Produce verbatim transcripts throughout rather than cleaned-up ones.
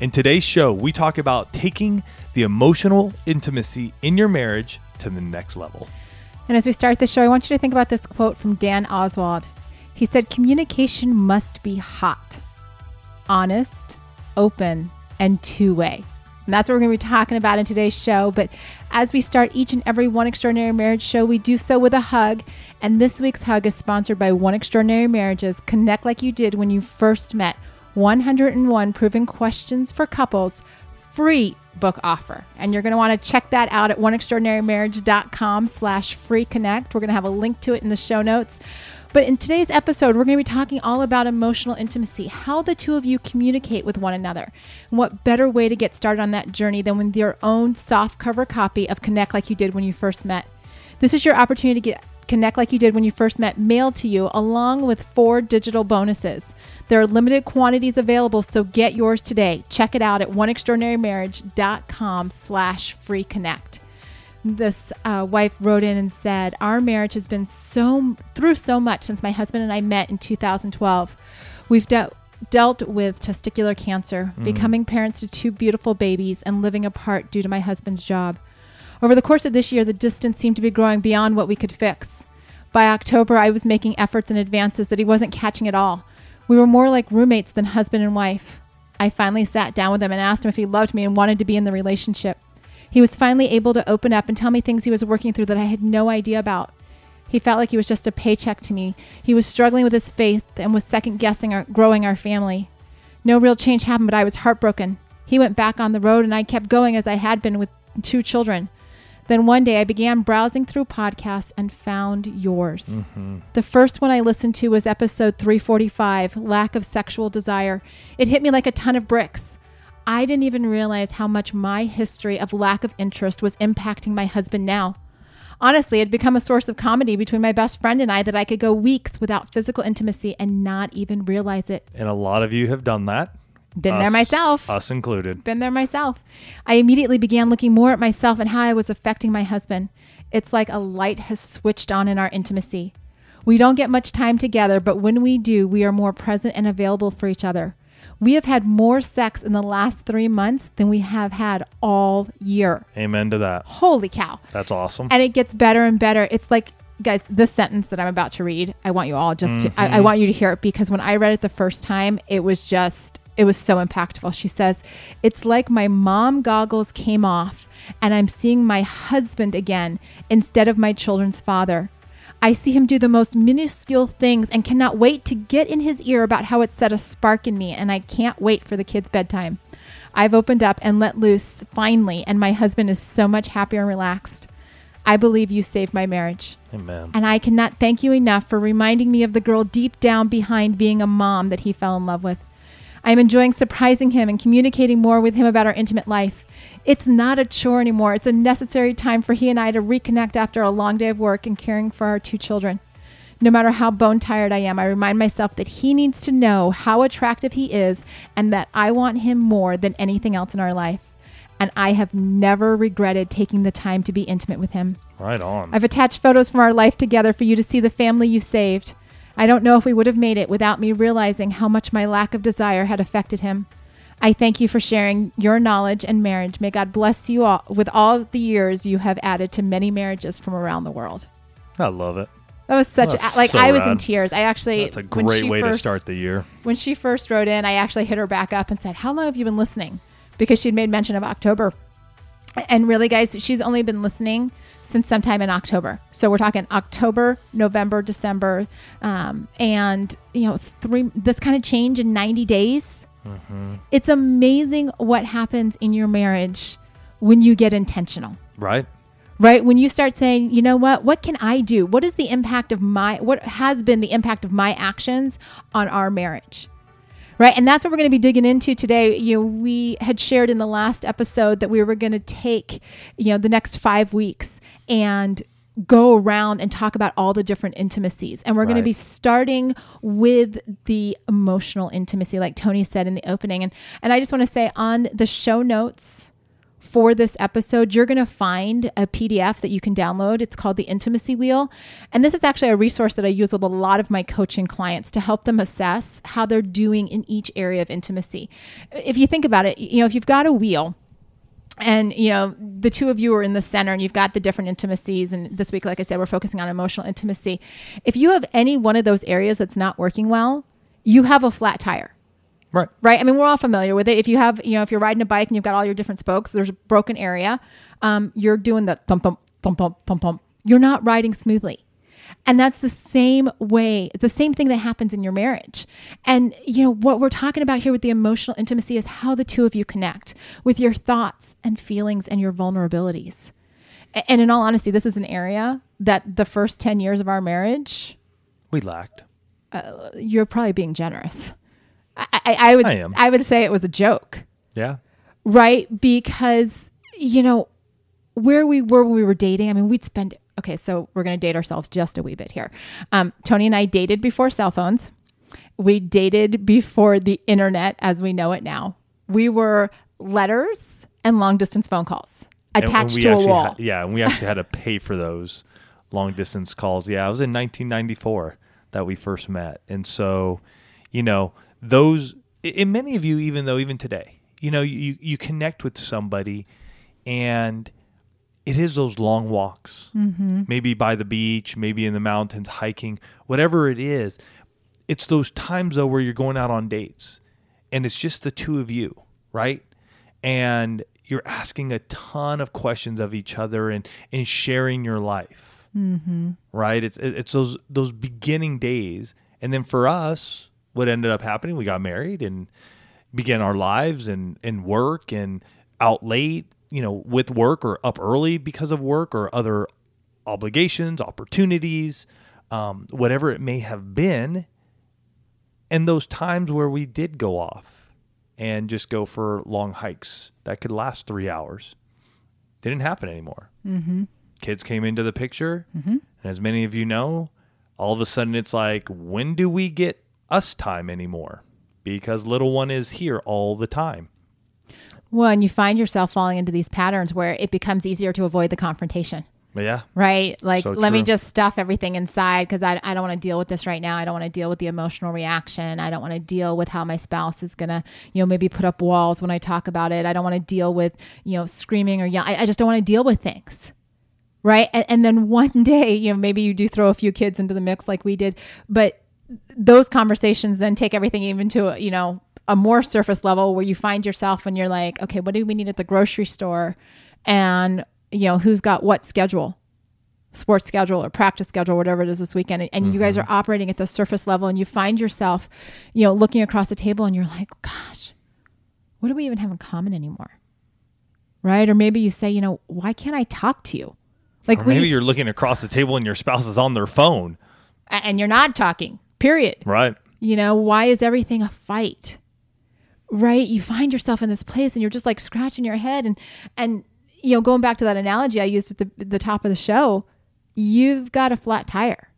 In today's show, we talk about taking the emotional intimacy in your marriage to the next level. And as we start the show, I want you to think about this quote from Dan Oswald. He said, "Communication must be hot, honest, open, and two-way." And that's what we're going to be talking about in today's show. But as we start each and every One Extraordinary Marriage show, we do so with a hug. And this week's hug is sponsored by One Extraordinary Marriages. Connect like you did when you first met. one hundred and one proven questions for couples, free book offer. And you're going to want to check that out at oneextraordinarymarriage.com slash free connect. We're going to have a link to it in the show notes. But in today's episode, we're going to be talking all about emotional intimacy, how the two of you communicate with one another. And what better way to get started on that journey than with your own softcover copy of Connect Like You Did When You First Met. This is your opportunity to get Connect Like You Did When You First Met mailed to you, along with four digital bonuses. There are limited quantities available, so get yours today. Check it out at oneextraordinarymarriage.com slash free connect. This uh, wife wrote in and said, "Our marriage has been so through so much since my husband and I met in two thousand twelve. We've de- dealt with testicular cancer, mm-hmm. becoming parents to two beautiful babies, and living apart due to my husband's job. Over the course of this year, the distance seemed to be growing beyond what we could fix. By October, I was making efforts and advances that he wasn't catching at all. We were more like roommates than husband and wife. I finally sat down with him and asked him if he loved me and wanted to be in the relationship. He was finally able to open up and tell me things he was working through that I had no idea about. He felt like he was just a paycheck to me. He was struggling with his faith and was second-guessing our growing our family. No real change happened, but I was heartbroken. He went back on the road, and I kept going as I had been with two children. Then one day I began browsing through podcasts and found yours. Mm-hmm. The first one I listened to was episode three forty-five, Lack of Sexual Desire. It hit me like a ton of bricks. I didn't even realize how much my history of lack of interest was impacting my husband now. Honestly, it had become a source of comedy between my best friend and I that I could go weeks without physical intimacy and not even realize it." And a lot of you have done that. Been us, there myself. Us included. Been there myself. "I immediately began looking more at myself and how I was affecting my husband. It's like a light has switched on in our intimacy. We don't get much time together, but when we do, we are more present and available for each other. We have had more sex in the last three months than we have had all year." Amen to that. Holy cow. That's awesome. "And it gets better and better." It's like, guys, this sentence that I'm about to read, I want you all just mm-hmm. to, I, I want you to hear it, because when I read it the first time, it was just... it was so impactful. She says, "It's like my mom goggles came off and I'm seeing my husband again instead of my children's father. I see him do the most minuscule things and cannot wait to get in his ear about how it set a spark in me, and I can't wait for the kids' bedtime. I've opened up and let loose finally, and my husband is so much happier and relaxed. I believe you saved my marriage." Amen. "And I cannot thank you enough for reminding me of the girl deep down behind being a mom that he fell in love with. I am enjoying surprising him and communicating more with him about our intimate life. It's not a chore anymore. It's a necessary time for he and I to reconnect after a long day of work and caring for our two children. No matter how bone tired I am, I remind myself that he needs to know how attractive he is and that I want him more than anything else in our life. And I have never regretted taking the time to be intimate with him." Right on. "I've attached photos from our life together for you to see the family you saved. I don't know if we would have made it without me realizing how much my lack of desire had affected him. I thank you for sharing your knowledge and marriage. May God bless you all with all the years you have added to many marriages from around the world." I love it. That was such That's a, like so I was rad. In tears. I actually That's a great way first, to start the year. When she first wrote in, I actually hit her back up and said, "How long have you been listening?" Because she'd made mention of October. And really, guys, she's only been listening since sometime in October. So we're talking October, November, December, um, and you know, three. This kind of change in ninety days. Mm-hmm. It's amazing what happens in your marriage when you get intentional. Right. Right. When you start saying, you know what, what can I do? What is the impact of my? What has been the impact of my actions on our marriage? right? And that's what we're going to be digging into today. You know, we had shared in the last episode that we were going to take, you know, the next five weeks and go around and talk about all the different intimacies. And we're right. going to be starting with the emotional intimacy, like Tony said in the opening. And, and I just want to say on the show notes for this episode, you're going to find a P D F that you can download. It's called the Intimacy Wheel. And this is actually a resource that I use with a lot of my coaching clients to help them assess how they're doing in each area of intimacy. If you think about it, you know, if you've got a wheel, and, you know, the two of you are in the center and you've got the different intimacies. And this week, like I said, we're focusing on emotional intimacy. If you have any one of those areas that's not working well, you have a flat tire. Right. Right. I mean, we're all familiar with it. If you have, you know, if you're riding a bike and you've got all your different spokes, there's a broken area. Um, you're doing the thump, thump, thump, thump, thump, thump. You're not riding smoothly. And that's the same way, the same thing that happens in your marriage. And, you know, what we're talking about here with the emotional intimacy is how the two of you connect with your thoughts and feelings and your vulnerabilities. And in all honesty, this is an area that the first ten years of our marriage, we lacked. Uh, you're probably being generous. I, I, I would, I am. I would say it was a joke. Yeah. Right. Because, you know, where we were when we were dating, I mean, we'd spend Okay, so we're going to date ourselves just a wee bit here. Um, Tony and I dated before cell phones. We dated before the internet as we know it now. We were letters and long-distance phone calls attached to a wall. Had, yeah, and we actually had to pay for those long-distance calls. Yeah, it was in nineteen ninety-four that we first met. And so, you know, those, and many of you, even though even today, you know, you, you connect with somebody and it is those long walks, mm-hmm. maybe by the beach, maybe in the mountains, hiking, whatever it is. It's those times, though, where you're going out on dates and it's just the two of you, right? And you're asking a ton of questions of each other and, and sharing your life, mm-hmm. right? It's it's those those beginning days. And then for us, what ended up happening, we got married and began our lives and, and work and out late, you know, with work or up early because of work or other obligations, opportunities, um, whatever it may have been. And those times where we did go off and just go for long hikes that could last three hours, they didn't happen anymore. Mm-hmm. Kids came into the picture. Mm-hmm. And as many of you know, all of a sudden it's like, when do we get us time anymore? Because little one is here all the time. Well, and you find yourself falling into these patterns where it becomes easier to avoid the confrontation. Yeah. Right? Like, so let me just stuff everything inside because I, I don't want to deal with this right now. I don't want to deal with the emotional reaction. I don't want to deal with how my spouse is going to, you know, maybe put up walls when I talk about it. I don't want to deal with, you know, screaming or yelling. I, I just don't want to deal with things. Right? And, and then one day, you know, maybe you do throw a few kids into the mix like we did. But those conversations then take everything even to, you know, a more surface level where you find yourself and you're like, okay, what do we need at the grocery store? And, you know, who's got what schedule, sports schedule or practice schedule, whatever it is this weekend. And, and mm-hmm. you guys are operating at the surface level and you find yourself, you know, looking across the table and you're like, gosh, what do we even have in common anymore? Right? Or maybe you say, you know, why can't I talk to you? Like, or maybe you... you're looking across the table and your spouse is on their phone and you're not talking, period. Right. You know, why is everything a fight? Right? You find yourself in this place and you're just like scratching your head. And, and you know, going back to that analogy I used at the, the top of the show, you've got a flat tire,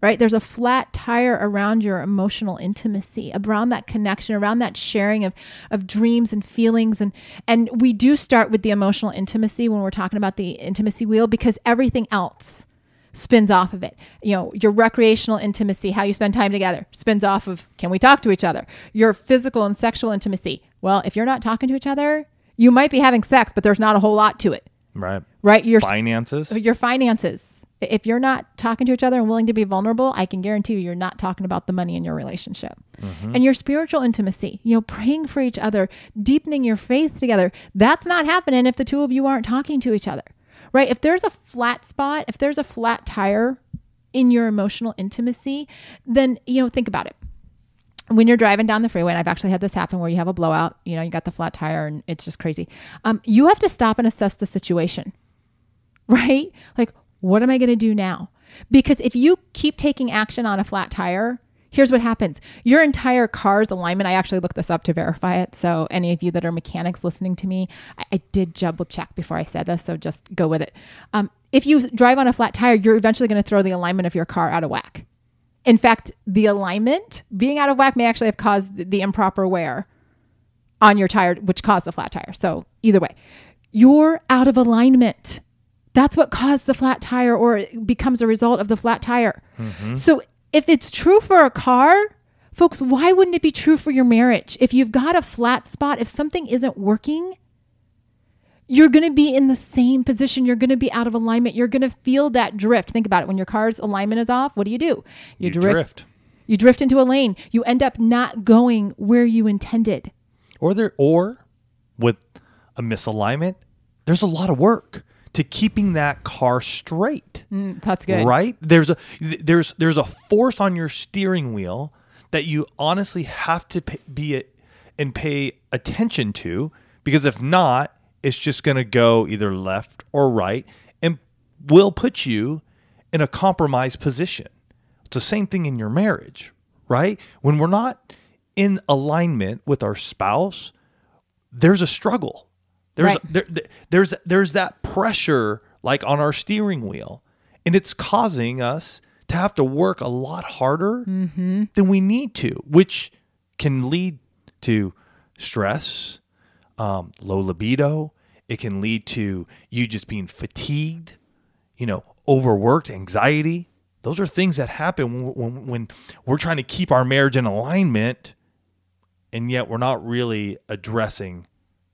right? There's a flat tire around your emotional intimacy, around that connection, around that sharing of, of dreams and feelings. And, and we do start with the emotional intimacy when we're talking about the intimacy wheel, because everything else spins off of it. You know, your recreational intimacy, how you spend time together, spins off of, can we talk to each other? Your physical and sexual intimacy. Well, if you're not talking to each other, you might be having sex, but there's not a whole lot to it. Right. Right. Your finances. Your finances. If you're not talking to each other and willing to be vulnerable, I can guarantee you, you're not talking about the money in your relationship. Mm-hmm. And your spiritual intimacy, you know, praying for each other, deepening your faith together. That's not happening if the two of you aren't talking to each other. Right? If there's a flat spot, if there's a flat tire in your emotional intimacy, then, you know, think about it. When you're driving down the freeway, and I've actually had this happen where you have a blowout, you know, you got the flat tire and it's just crazy. Um, you have to stop and assess the situation, right? Like, what am I going to do now? Because if you keep taking action on a flat tire, here's what happens. Your entire car's alignment, I actually looked this up to verify it. So any of you that are mechanics listening to me, I, I did double check before I said this. So just go with it. Um, if you drive on a flat tire, you're eventually going to throw the alignment of your car out of whack. In fact, the alignment being out of whack may actually have caused the improper wear on your tire, which caused the flat tire. So either way, you're out of alignment. That's what caused the flat tire, or it becomes a result of the flat tire. Mm-hmm. So if it's true for a car, folks, why wouldn't it be true for your marriage? If you've got a flat spot, if something isn't working, you're going to be in the same position. You're going to be out of alignment. You're going to feel that drift. Think about it. When your car's alignment is off, what do you do? You, you drift. drift. You drift into a lane. You end up not going where you intended. Or there, or with a misalignment, there's a lot of work to keeping that car straight. Mm, that's good. Right? There's a there's there's a force on your steering wheel that you honestly have to pay, be a, and pay attention to, because if not, it's just going to go either left or right and will put you in a compromised position. It's the same thing in your marriage, right? When we're not in alignment with our spouse, there's a struggle. There's right. a, there, there's there's that pressure like on our steering wheel, and it's causing us to have to work a lot harder mm-hmm. than we need to, which can lead to stress, um, low libido. It can lead to you just being fatigued, you know, overworked, anxiety. Those are things that happen when, when we're trying to keep our marriage in alignment, and yet we're not really addressing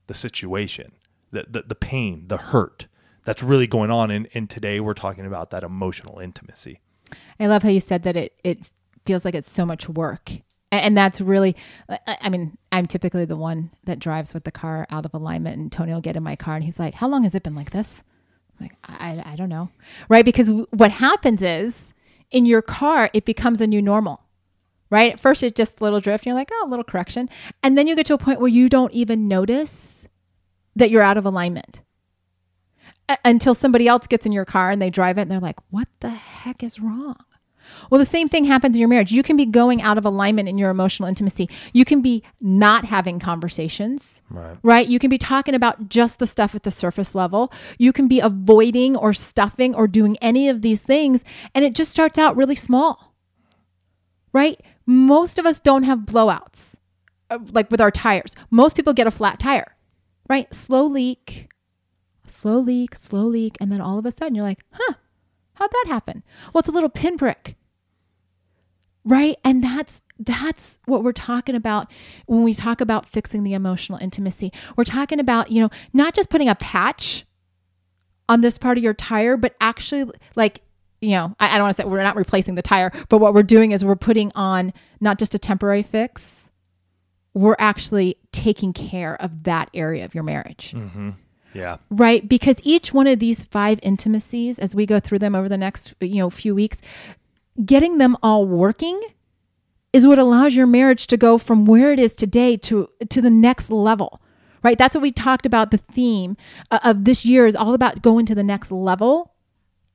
the situation, the, the the pain, the hurt that's really going on. And, and today we're talking about that emotional intimacy. I love how you said that it, it feels like it's so much work. And that's really, I mean, I'm typically the one that drives with the car out of alignment, and Tony will get in my car and he's like, how long has it been like this? I'm like, I, I don't know. Right? Because what happens is in your car, it becomes a new normal. Right? At first, it's just a little drift. And you're like, oh, a little correction. And then you get to a point where you don't even notice that you're out of alignment a- until somebody else gets in your car and they drive it and they're like, what the heck is wrong? Well, the same thing happens in your marriage. You can be going out of alignment in your emotional intimacy. You can be not having conversations, right? right? You can be talking about just the stuff at the surface level. You can be avoiding or stuffing or doing any of these things. And it just starts out really small, right? Most of us don't have blowouts, like with our tires. Most people get a flat tire, right? Slow leak, slow leak, slow leak. And then all of a sudden you're like, huh, how'd that happen? Well, it's a little pinprick, right? And that's that's what we're talking about when we talk about fixing the emotional intimacy. We're talking about, you know, not just putting a patch on this part of your tire, but actually like, you know, I, I don't want to say we're not replacing the tire, but what we're doing is we're putting on not just a temporary fix. We're actually taking care of that area of your marriage. Mm-hmm. Yeah. Right. Because each one of these five intimacies, as we go through them over the next, you know, few weeks, getting them all working is what allows your marriage to go from where it is today to, to the next level, right? That's what we talked about. The theme of this year is all about going to the next level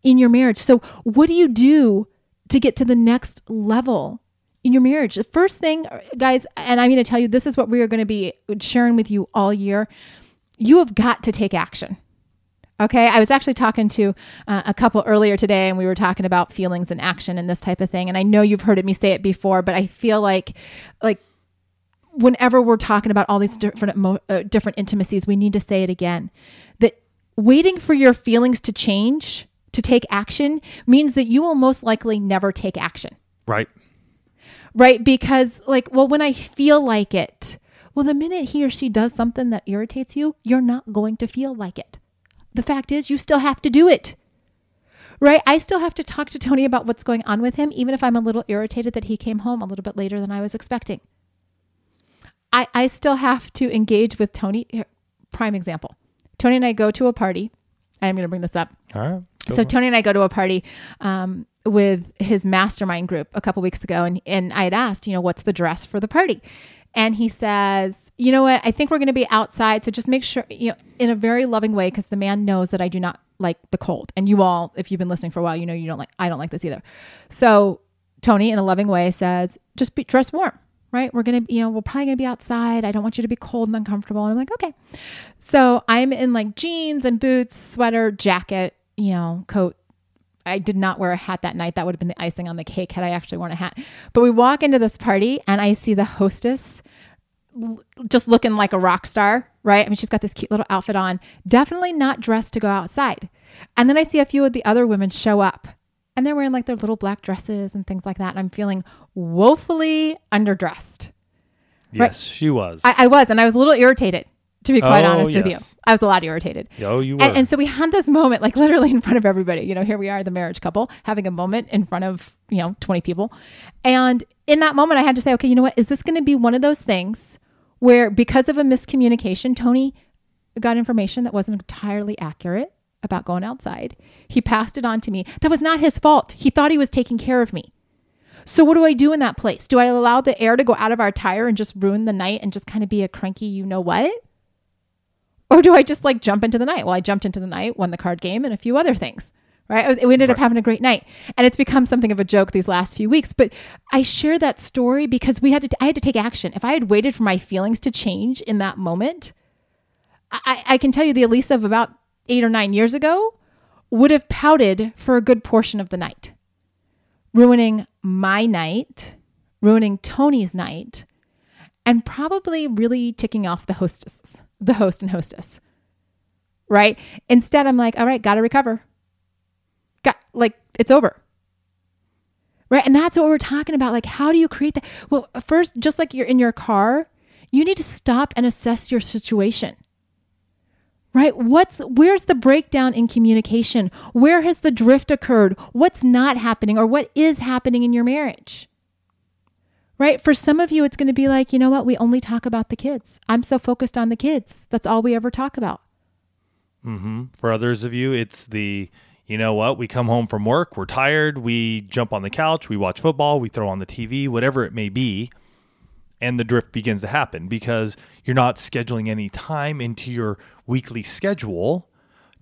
in your marriage. So what do you do to get to the next level in your marriage? The first thing, guys, and I'm going to tell you, this is what we are going to be sharing with you all year. You have got to take action. Okay. I was actually talking to uh, a couple earlier today, and we were talking about feelings and action and this type of thing. And I know you've heard me say it before, but I feel like, like whenever we're talking about all these different, emo- uh, different intimacies, we need to say it again, that waiting for your feelings to change to take action means that you will most likely never take action. Right. Right. Because like, well, when I feel like it, well, the minute he or she does something that irritates you, you're not going to feel like it. The fact is, you still have to do it, right? I still have to talk to Tony about what's going on with him, even if I'm a little irritated that he came home a little bit later than I was expecting. I, I still have to engage with Tony. Here, prime example. Tony and I go to a party. I'm going to bring this up. All right. So on. Tony and I go to a party um, with his mastermind group a couple weeks ago. And, and I had asked, you know, what's the dress for the party? And he says, you know what? I think we're going to be outside. So just make sure, you know, in a very loving way, because the man knows that I do not like the cold. And you all, if you've been listening for a while, you know, you don't like, I don't like this either. So Tony, in a loving way, says, just be, dress warm, right? We're going to, you know, we're probably going to be outside. I don't want you to be cold and uncomfortable. And I'm like, okay. So I'm in like jeans and boots, sweater, jacket, you know, coat. I did not wear a hat that night. That would have been the icing on the cake had I actually worn a hat. But we walk into this party and I see the hostess just looking like a rock star, right? I mean, she's got this cute little outfit on, definitely not dressed to go outside. And then I see a few of the other women show up and they're wearing like their little black dresses and things like that. And I'm feeling woefully underdressed. Yes, right? She was. I, I was. And I was a little irritated, to be quite oh, honest yes. with you. I was a lot irritated. Oh, you were. And, and so we had this moment, like literally in front of everybody. You know, here we are, the marriage couple, having a moment in front of, you know, twenty people. And in that moment, I had to say, okay, you know what? Is this going to be one of those things where because of a miscommunication, Tony got information that wasn't entirely accurate about going outside. He passed it on to me. That was not his fault. He thought he was taking care of me. So what do I do in that place? Do I allow the air to go out of our tire and just ruin the night and just kind of be a cranky, you know what? Or do I just like jump into the night? Well, I jumped into the night, won the card game and a few other things, right? We ended right. up having a great night, and it's become something of a joke these last few weeks, but I share that story because we had to, t- I had to take action. If I had waited for my feelings to change in that moment, I, I can tell you the Elisa of about eight or nine years ago would have pouted for a good portion of the night, ruining my night, ruining Tony's night, and probably really ticking off the hostesses. the host and hostess, right? Instead, I'm like, all right, got to recover. Got like, it's over. Right. And that's what we're talking about. Like, how do you create that? Well, first, just like you're in your car, you need to stop and assess your situation, right? What's, where's the breakdown in communication? Where has the drift occurred? What's not happening or what is happening in your marriage? Right? For some of you, it's going to be like, you know what? We only talk about the kids. I'm so focused on the kids. That's all we ever talk about. Mm-hmm. For others of you, it's the, you know what? We come home from work. We're tired. We jump on the couch. We watch football. We throw on the T V, whatever it may be. And the drift begins to happen because you're not scheduling any time into your weekly schedule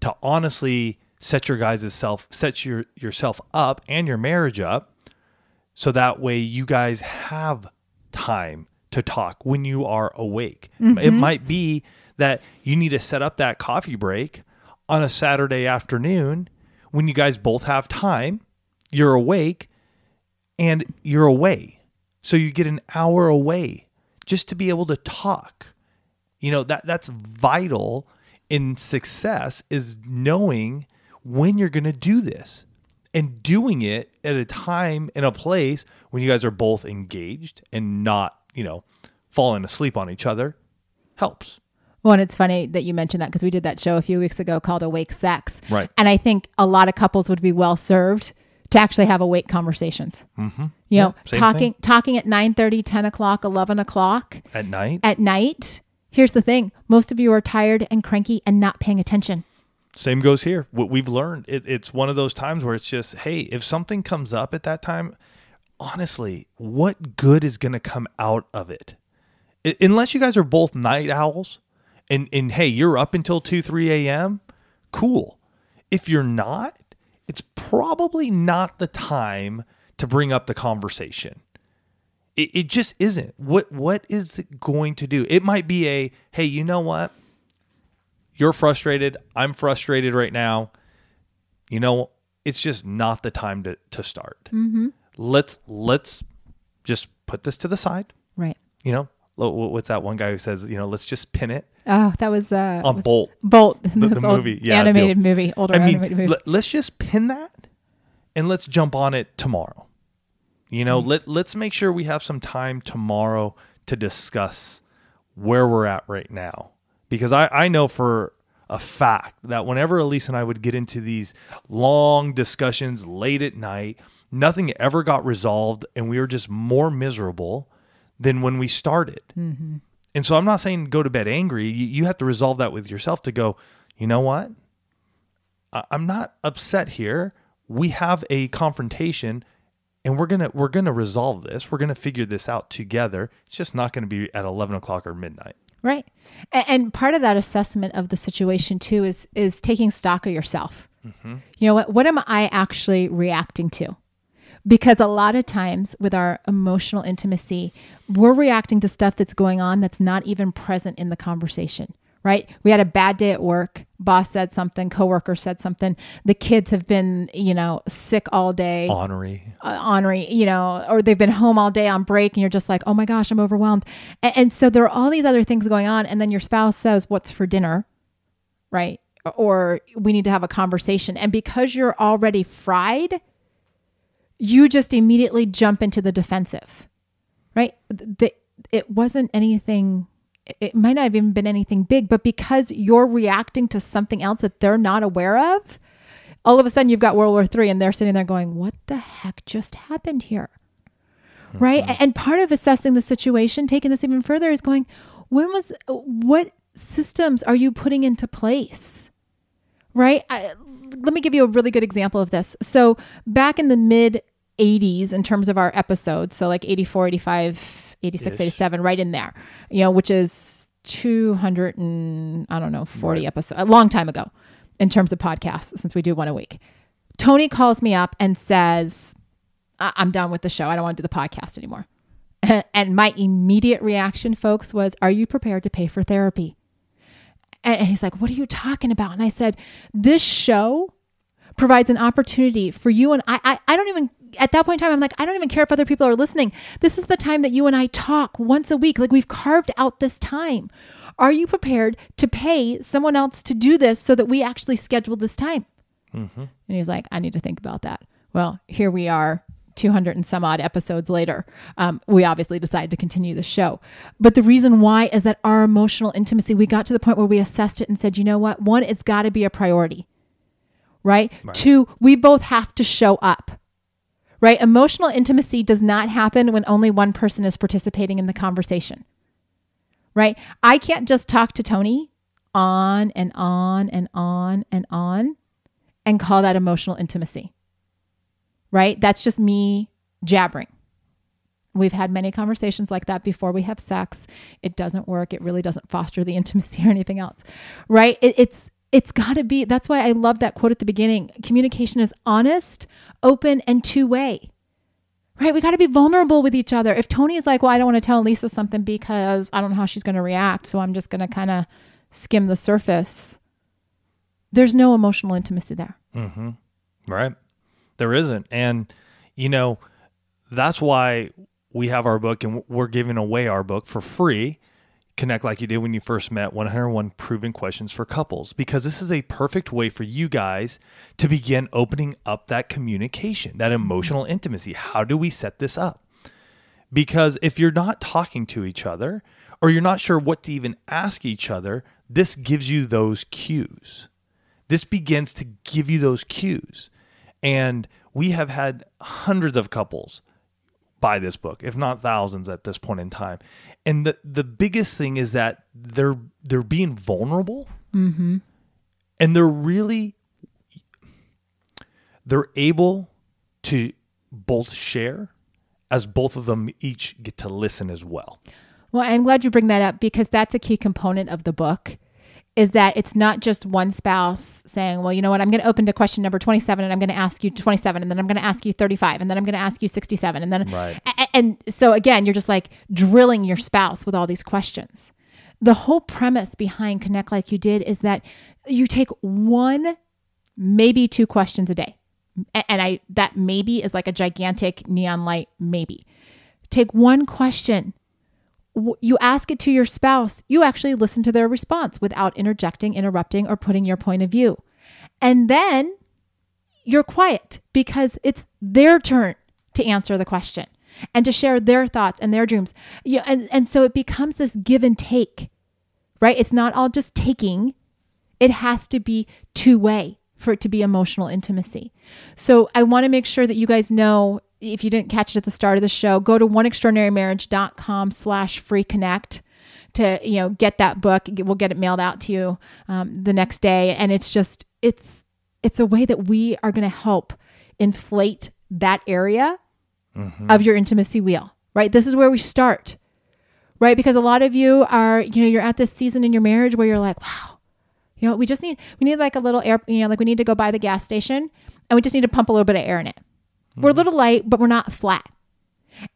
to honestly set your guys' self, set your, yourself up and your marriage up. So that way you guys have time to talk when you are awake. Mm-hmm. It might be that you need to set up that coffee break on a Saturday afternoon when you guys both have time, you're awake, and you're away. So you get an hour away just to be able to talk. You know, that that's vital in success, is knowing when you're going to do this. And doing it at a time and a place when you guys are both engaged and not, you know, falling asleep on each other helps. Well, and it's funny that you mentioned that because we did that show a few weeks ago called Awake Sex. Right. And I think a lot of couples would be well served to actually have awake conversations. Mm-hmm. You yeah, know, talking thing. talking at nine thirty, ten o'clock, eleven o'clock. At night? At night. Here's the thing. Most of you are tired and cranky and not paying attention. Same goes here. What we've learned, it, it's one of those times where it's just, hey, if something comes up at that time, honestly, what good is going to come out of it? I, unless you guys are both night owls and, and hey, you're up until two, three a.m., cool. If you're not, it's probably not the time to bring up the conversation. It, it just isn't. What What is it going to do? It might be a, hey, you know what? You're frustrated. I'm frustrated right now. You know, it's just not the time to, to start. Mm-hmm. Let's let's just put this to the side. Right. You know, what's that one guy who says, you know, let's just pin it. Oh, that was uh, on was Bolt. Bolt. The, the movie. Yeah, animated the, movie. Older I mean, animated movie. Let, let's just pin that and let's jump on it tomorrow. You know, mm-hmm. let, let's make sure we have some time tomorrow to discuss where we're at right now. Because I, I know for a fact that whenever Elise and I would get into these long discussions late at night, nothing ever got resolved and we were just more miserable than when we started. Mm-hmm. And so I'm not saying go to bed angry. You, you have to resolve that with yourself to go, you know what? I, I'm not upset here. We have a confrontation and we're gonna we're gonna resolve this. We're gonna figure this out together. It's just not gonna be at eleven o'clock or midnight. Right. And part of that assessment of the situation too is is taking stock of yourself. Mm-hmm. You know, what, what am I actually reacting to? Because a lot of times with our emotional intimacy, we're reacting to stuff that's going on that's not even present in the conversation, right? We had a bad day at work. Boss said something. Coworker said something. The kids have been, you know, sick all day. Ornery. Uh, ornery, you know, or they've been home all day on break and you're just like, oh my gosh, I'm overwhelmed. And, and so there are all these other things going on. And then your spouse says, what's for dinner, right? Or we need to have a conversation. And because you're already fried, you just immediately jump into the defensive, right? The, it wasn't anything, it might not have even been anything big, but because you're reacting to something else that they're not aware of, all of a sudden you've got World War Three and they're sitting there going, what the heck just happened here, mm-hmm. right? And part of assessing the situation, taking this even further, is going, when was, what systems are you putting into place, right? I, let me give you a really good example of this. So back in the mid eighties in terms of our episodes, so like eighty-four, eighty-five, eighty-six, ish. eighty-seven, right in there, you know, which is two hundred and I don't know, forty right. episodes, a long time ago in terms of podcasts, since we do one a week. Tony calls me up and says, I- I'm done with the show. I don't want to do the podcast anymore. And my immediate reaction, folks, was, are you prepared to pay for therapy? And he's like, what are you talking about? And I said, this show provides an opportunity for you. And I, I, I don't even, at that point in time, I'm like, I don't even care if other people are listening. This is the time that you and I talk once a week. Like, we've carved out this time. Are you prepared to pay someone else to do this so that we actually schedule this time? Mm-hmm. And he's like, I need to think about that. Well, here we are, two hundred and some odd episodes later. Um, we obviously decided to continue the show. But the reason why is that our emotional intimacy, we got to the point where we assessed it and said, you know what? One, it's got to be a priority, right? right? Two, we both have to show up, right? Emotional intimacy does not happen when only one person is participating in the conversation, right? I can't just talk to Tony on and on and on and on and call that emotional intimacy. Right? That's just me jabbering. We've had many conversations like that before we have sex. It doesn't work. It really doesn't foster the intimacy or anything else, right? It, it's it's got to be. That's why I love that quote at the beginning. Communication is honest, open, and two-way, right? We got to be vulnerable with each other. If Tony is like, well, I don't want to tell Lisa something because I don't know how she's going to react, so I'm just going to kind of skim the surface. There's no emotional intimacy there. Mm-hmm. Right. There isn't. And, you know, that's why we have our book, and we're giving away our book for free, Connect Like You Did When You First Met, one hundred one Proven Questions for Couples, because this is a perfect way for you guys to begin opening up that communication, that emotional intimacy. How do we set this up? Because if you're not talking to each other, or you're not sure what to even ask each other, this gives you those cues. This begins to give you those cues. And we have had hundreds of couples buy this book, if not thousands at this point in time. And the, the biggest thing is that they're they're being vulnerable, mm-hmm. and they're really they're able to both share, as both of them each get to listen as well. Well, I'm glad you bring that up, because that's a key component of the book. Is that it's not just one spouse saying, well, you know what, I'm going to open to question number twenty-seven and I'm going to ask you twenty-seven and then I'm going to ask you thirty-five and then I'm going to ask you sixty-seven. And then, right. and, and so again, you're just like drilling your spouse with all these questions. The whole premise behind Connect Like You Did is that you take one, maybe two questions a day. And I, that maybe is like a gigantic neon light, maybe. Take one question. You ask it to your spouse, you actually listen to their response without interjecting, interrupting, or putting your point of view. And then you're quiet because it's their turn to answer the question and to share their thoughts and their dreams. You know, and, and so it becomes this give and take, right? It's not all just taking. It has to be two-way for it to be emotional intimacy. So I want to make sure that you guys know, if you didn't catch it at the start of the show, go to oneextraordinarymarriage.com slash free connect to, you know, get that book. We'll get it mailed out to you um, the next day. And it's just, it's, it's a way that we are going to help inflate that area mm-hmm. of your intimacy wheel, right? This is where we start, right? Because a lot of you are, you know, you're at this season in your marriage where you're like, wow, you know, we just need, we need like a little air, you know, like we need to go by the gas station and we just need to pump a little bit of air in it. Mm-hmm. We're a little light, but we're not flat.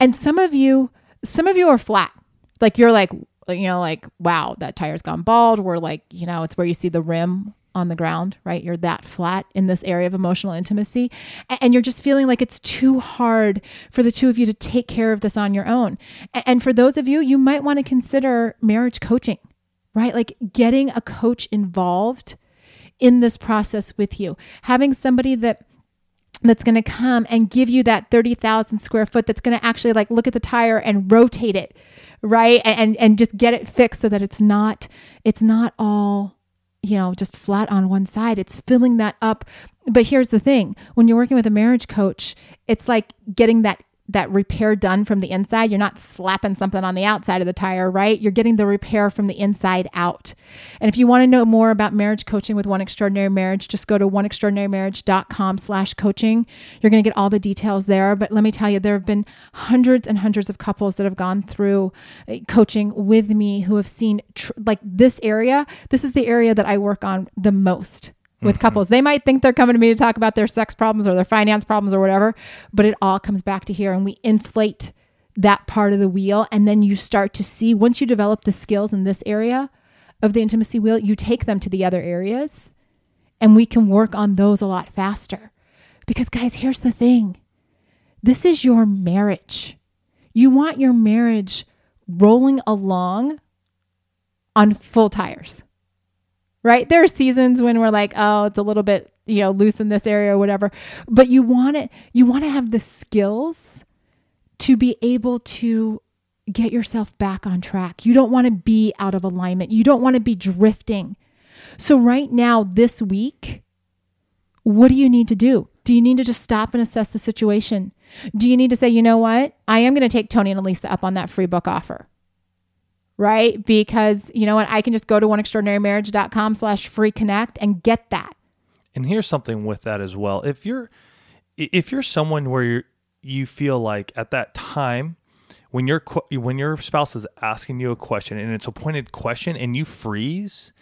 And some of you, some of you are flat. Like you're like, you know, like, wow, that tire's gone bald. We're like, you know, it's where you see the rim on the ground, right? You're that flat in this area of emotional intimacy. And you're just feeling like it's too hard for the two of you to take care of this on your own. And for those of you, you might want to consider marriage coaching, right? Like getting a coach involved in this process with you, having somebody that that's going to come and give you that thirty thousand square foot that's going to actually like look at the tire and rotate it, right? And and just get it fixed so that it's not it's not all, you know, just flat on one side. It's filling that up. But here's the thing. When you're working with a marriage coach, it's like getting that that repair done from the inside. You're not slapping something on the outside of the tire, right? You're getting the repair from the inside out. And if you want to know more about marriage coaching with One Extraordinary Marriage, just go to oneextraordinarymarriage.com slash coaching. You're going to get all the details there. But let me tell you, there have been hundreds and hundreds of couples that have gone through coaching with me who have seen tr- like this area. This is the area that I work on the most with couples. They might think they're coming to me to talk about their sex problems or their finance problems or whatever, but it all comes back to here, and we inflate that part of the wheel. And then you start to see, once you develop the skills in this area of the intimacy wheel, you take them to the other areas and we can work on those a lot faster. Because guys, here's the thing. This is your marriage. You want your marriage rolling along on full tires. Right? There are seasons when we're like, oh, it's a little bit, you know, loose in this area or whatever, but you want it, you want to have the skills to be able to get yourself back on track. You don't want to be out of alignment. You don't want to be drifting. So right now, this week, what do you need to do? Do you need to just stop and assess the situation? Do you need to say, you know what? I am going to take Tony and Elisa up on that free book offer. Right? Because you know what? I can just go to oneextraordinarymarriage.com slash free connect and get that. And here's something with that as well. If you're, if you're someone where you you feel like at that time when your, when your spouse is asking you a question and it's a pointed question and you freeze,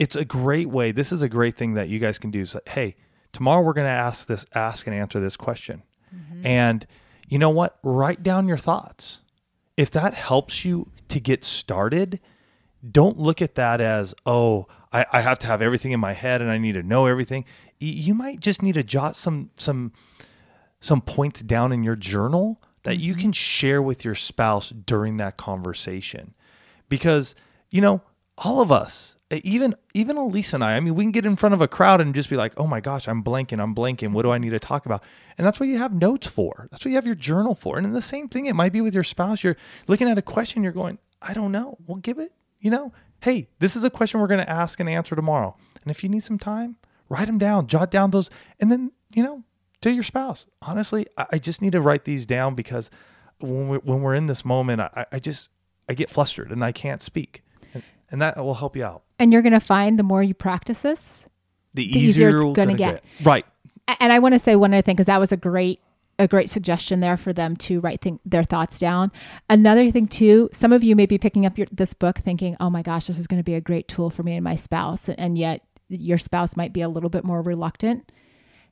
it's a great way. This is a great thing that you guys can do is like, hey, tomorrow we're going to ask this, ask and answer this question. Mm-hmm. And you know what? Write down your thoughts. If that helps you to get started, don't look at that as, oh, I, I have to have everything in my head and I need to know everything. You might just need to jot some some some points down in your journal that you can share with your spouse during that conversation. Because, you know, all of us, even even Elisa and I, I mean, we can get in front of a crowd and just be like, oh my gosh, I'm blanking, I'm blanking. What do I need to talk about? And that's what you have notes for. That's what you have your journal for. And then the same thing, it might be with your spouse. You're looking at a question, you're going, I don't know. Well, give it, you know, hey, this is a question we're going to ask and answer tomorrow. And if you need some time, write them down, jot down those. And then, you know, to your spouse, honestly, I, I just need to write these down because when we're, when we're in this moment, I, I just, I get flustered and I can't speak. And, and that will help you out. And you're going to find the more you practice this, the, the easier, easier it's going to get. get. Right. And I want to say one other thing, because that was a great a great suggestion there for them to write th- their thoughts down. Another thing too, some of you may be picking up your, this book thinking, oh my gosh, this is going to be a great tool for me and my spouse. And yet your spouse might be a little bit more reluctant.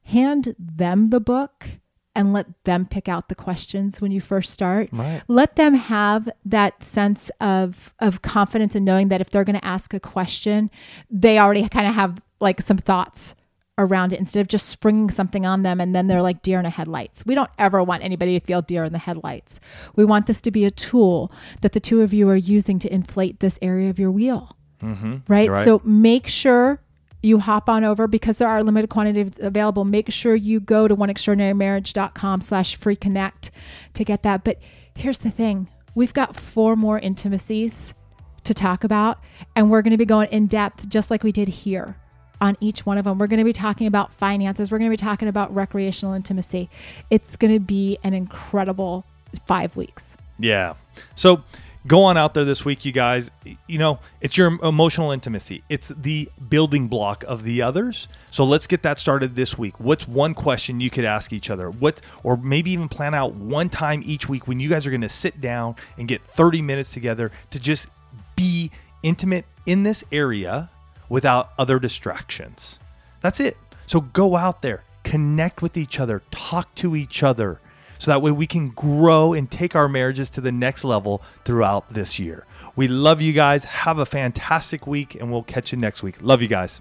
Hand them the book and let them pick out the questions when you first start. Right. Let them have that sense of of confidence in knowing that if they're going to ask a question, they already kind of have like some thoughts around it instead of just springing something on them. And then they're like deer in the headlights. We don't ever want anybody to feel deer in the headlights. We want this to be a tool that the two of you are using to inflate this area of your wheel, mm-hmm. right? right? So make sure you hop on over because there are limited quantities available. Make sure you go to oneextraordinarymarriage.com slash free connect to get that. But here's the thing. We've got four more intimacies to talk about, and we're going to be going in depth just like we did here. On each one of them, we're going to be talking about finances. We're going to be talking about recreational intimacy. It's going to be an incredible five weeks. Yeah. So go on out there this week, you guys. You know, it's your emotional intimacy. It's the building block of the others. So let's get that started this week. What's one question you could ask each other? What, or maybe even plan out one time each week when you guys are going to sit down and get thirty minutes together to just be intimate in this area without other distractions. That's it. So go out there, connect with each other, talk to each other, so that way we can grow and take our marriages to the next level throughout this year. We love you guys. Have a fantastic week, and we'll catch you next week. Love you guys.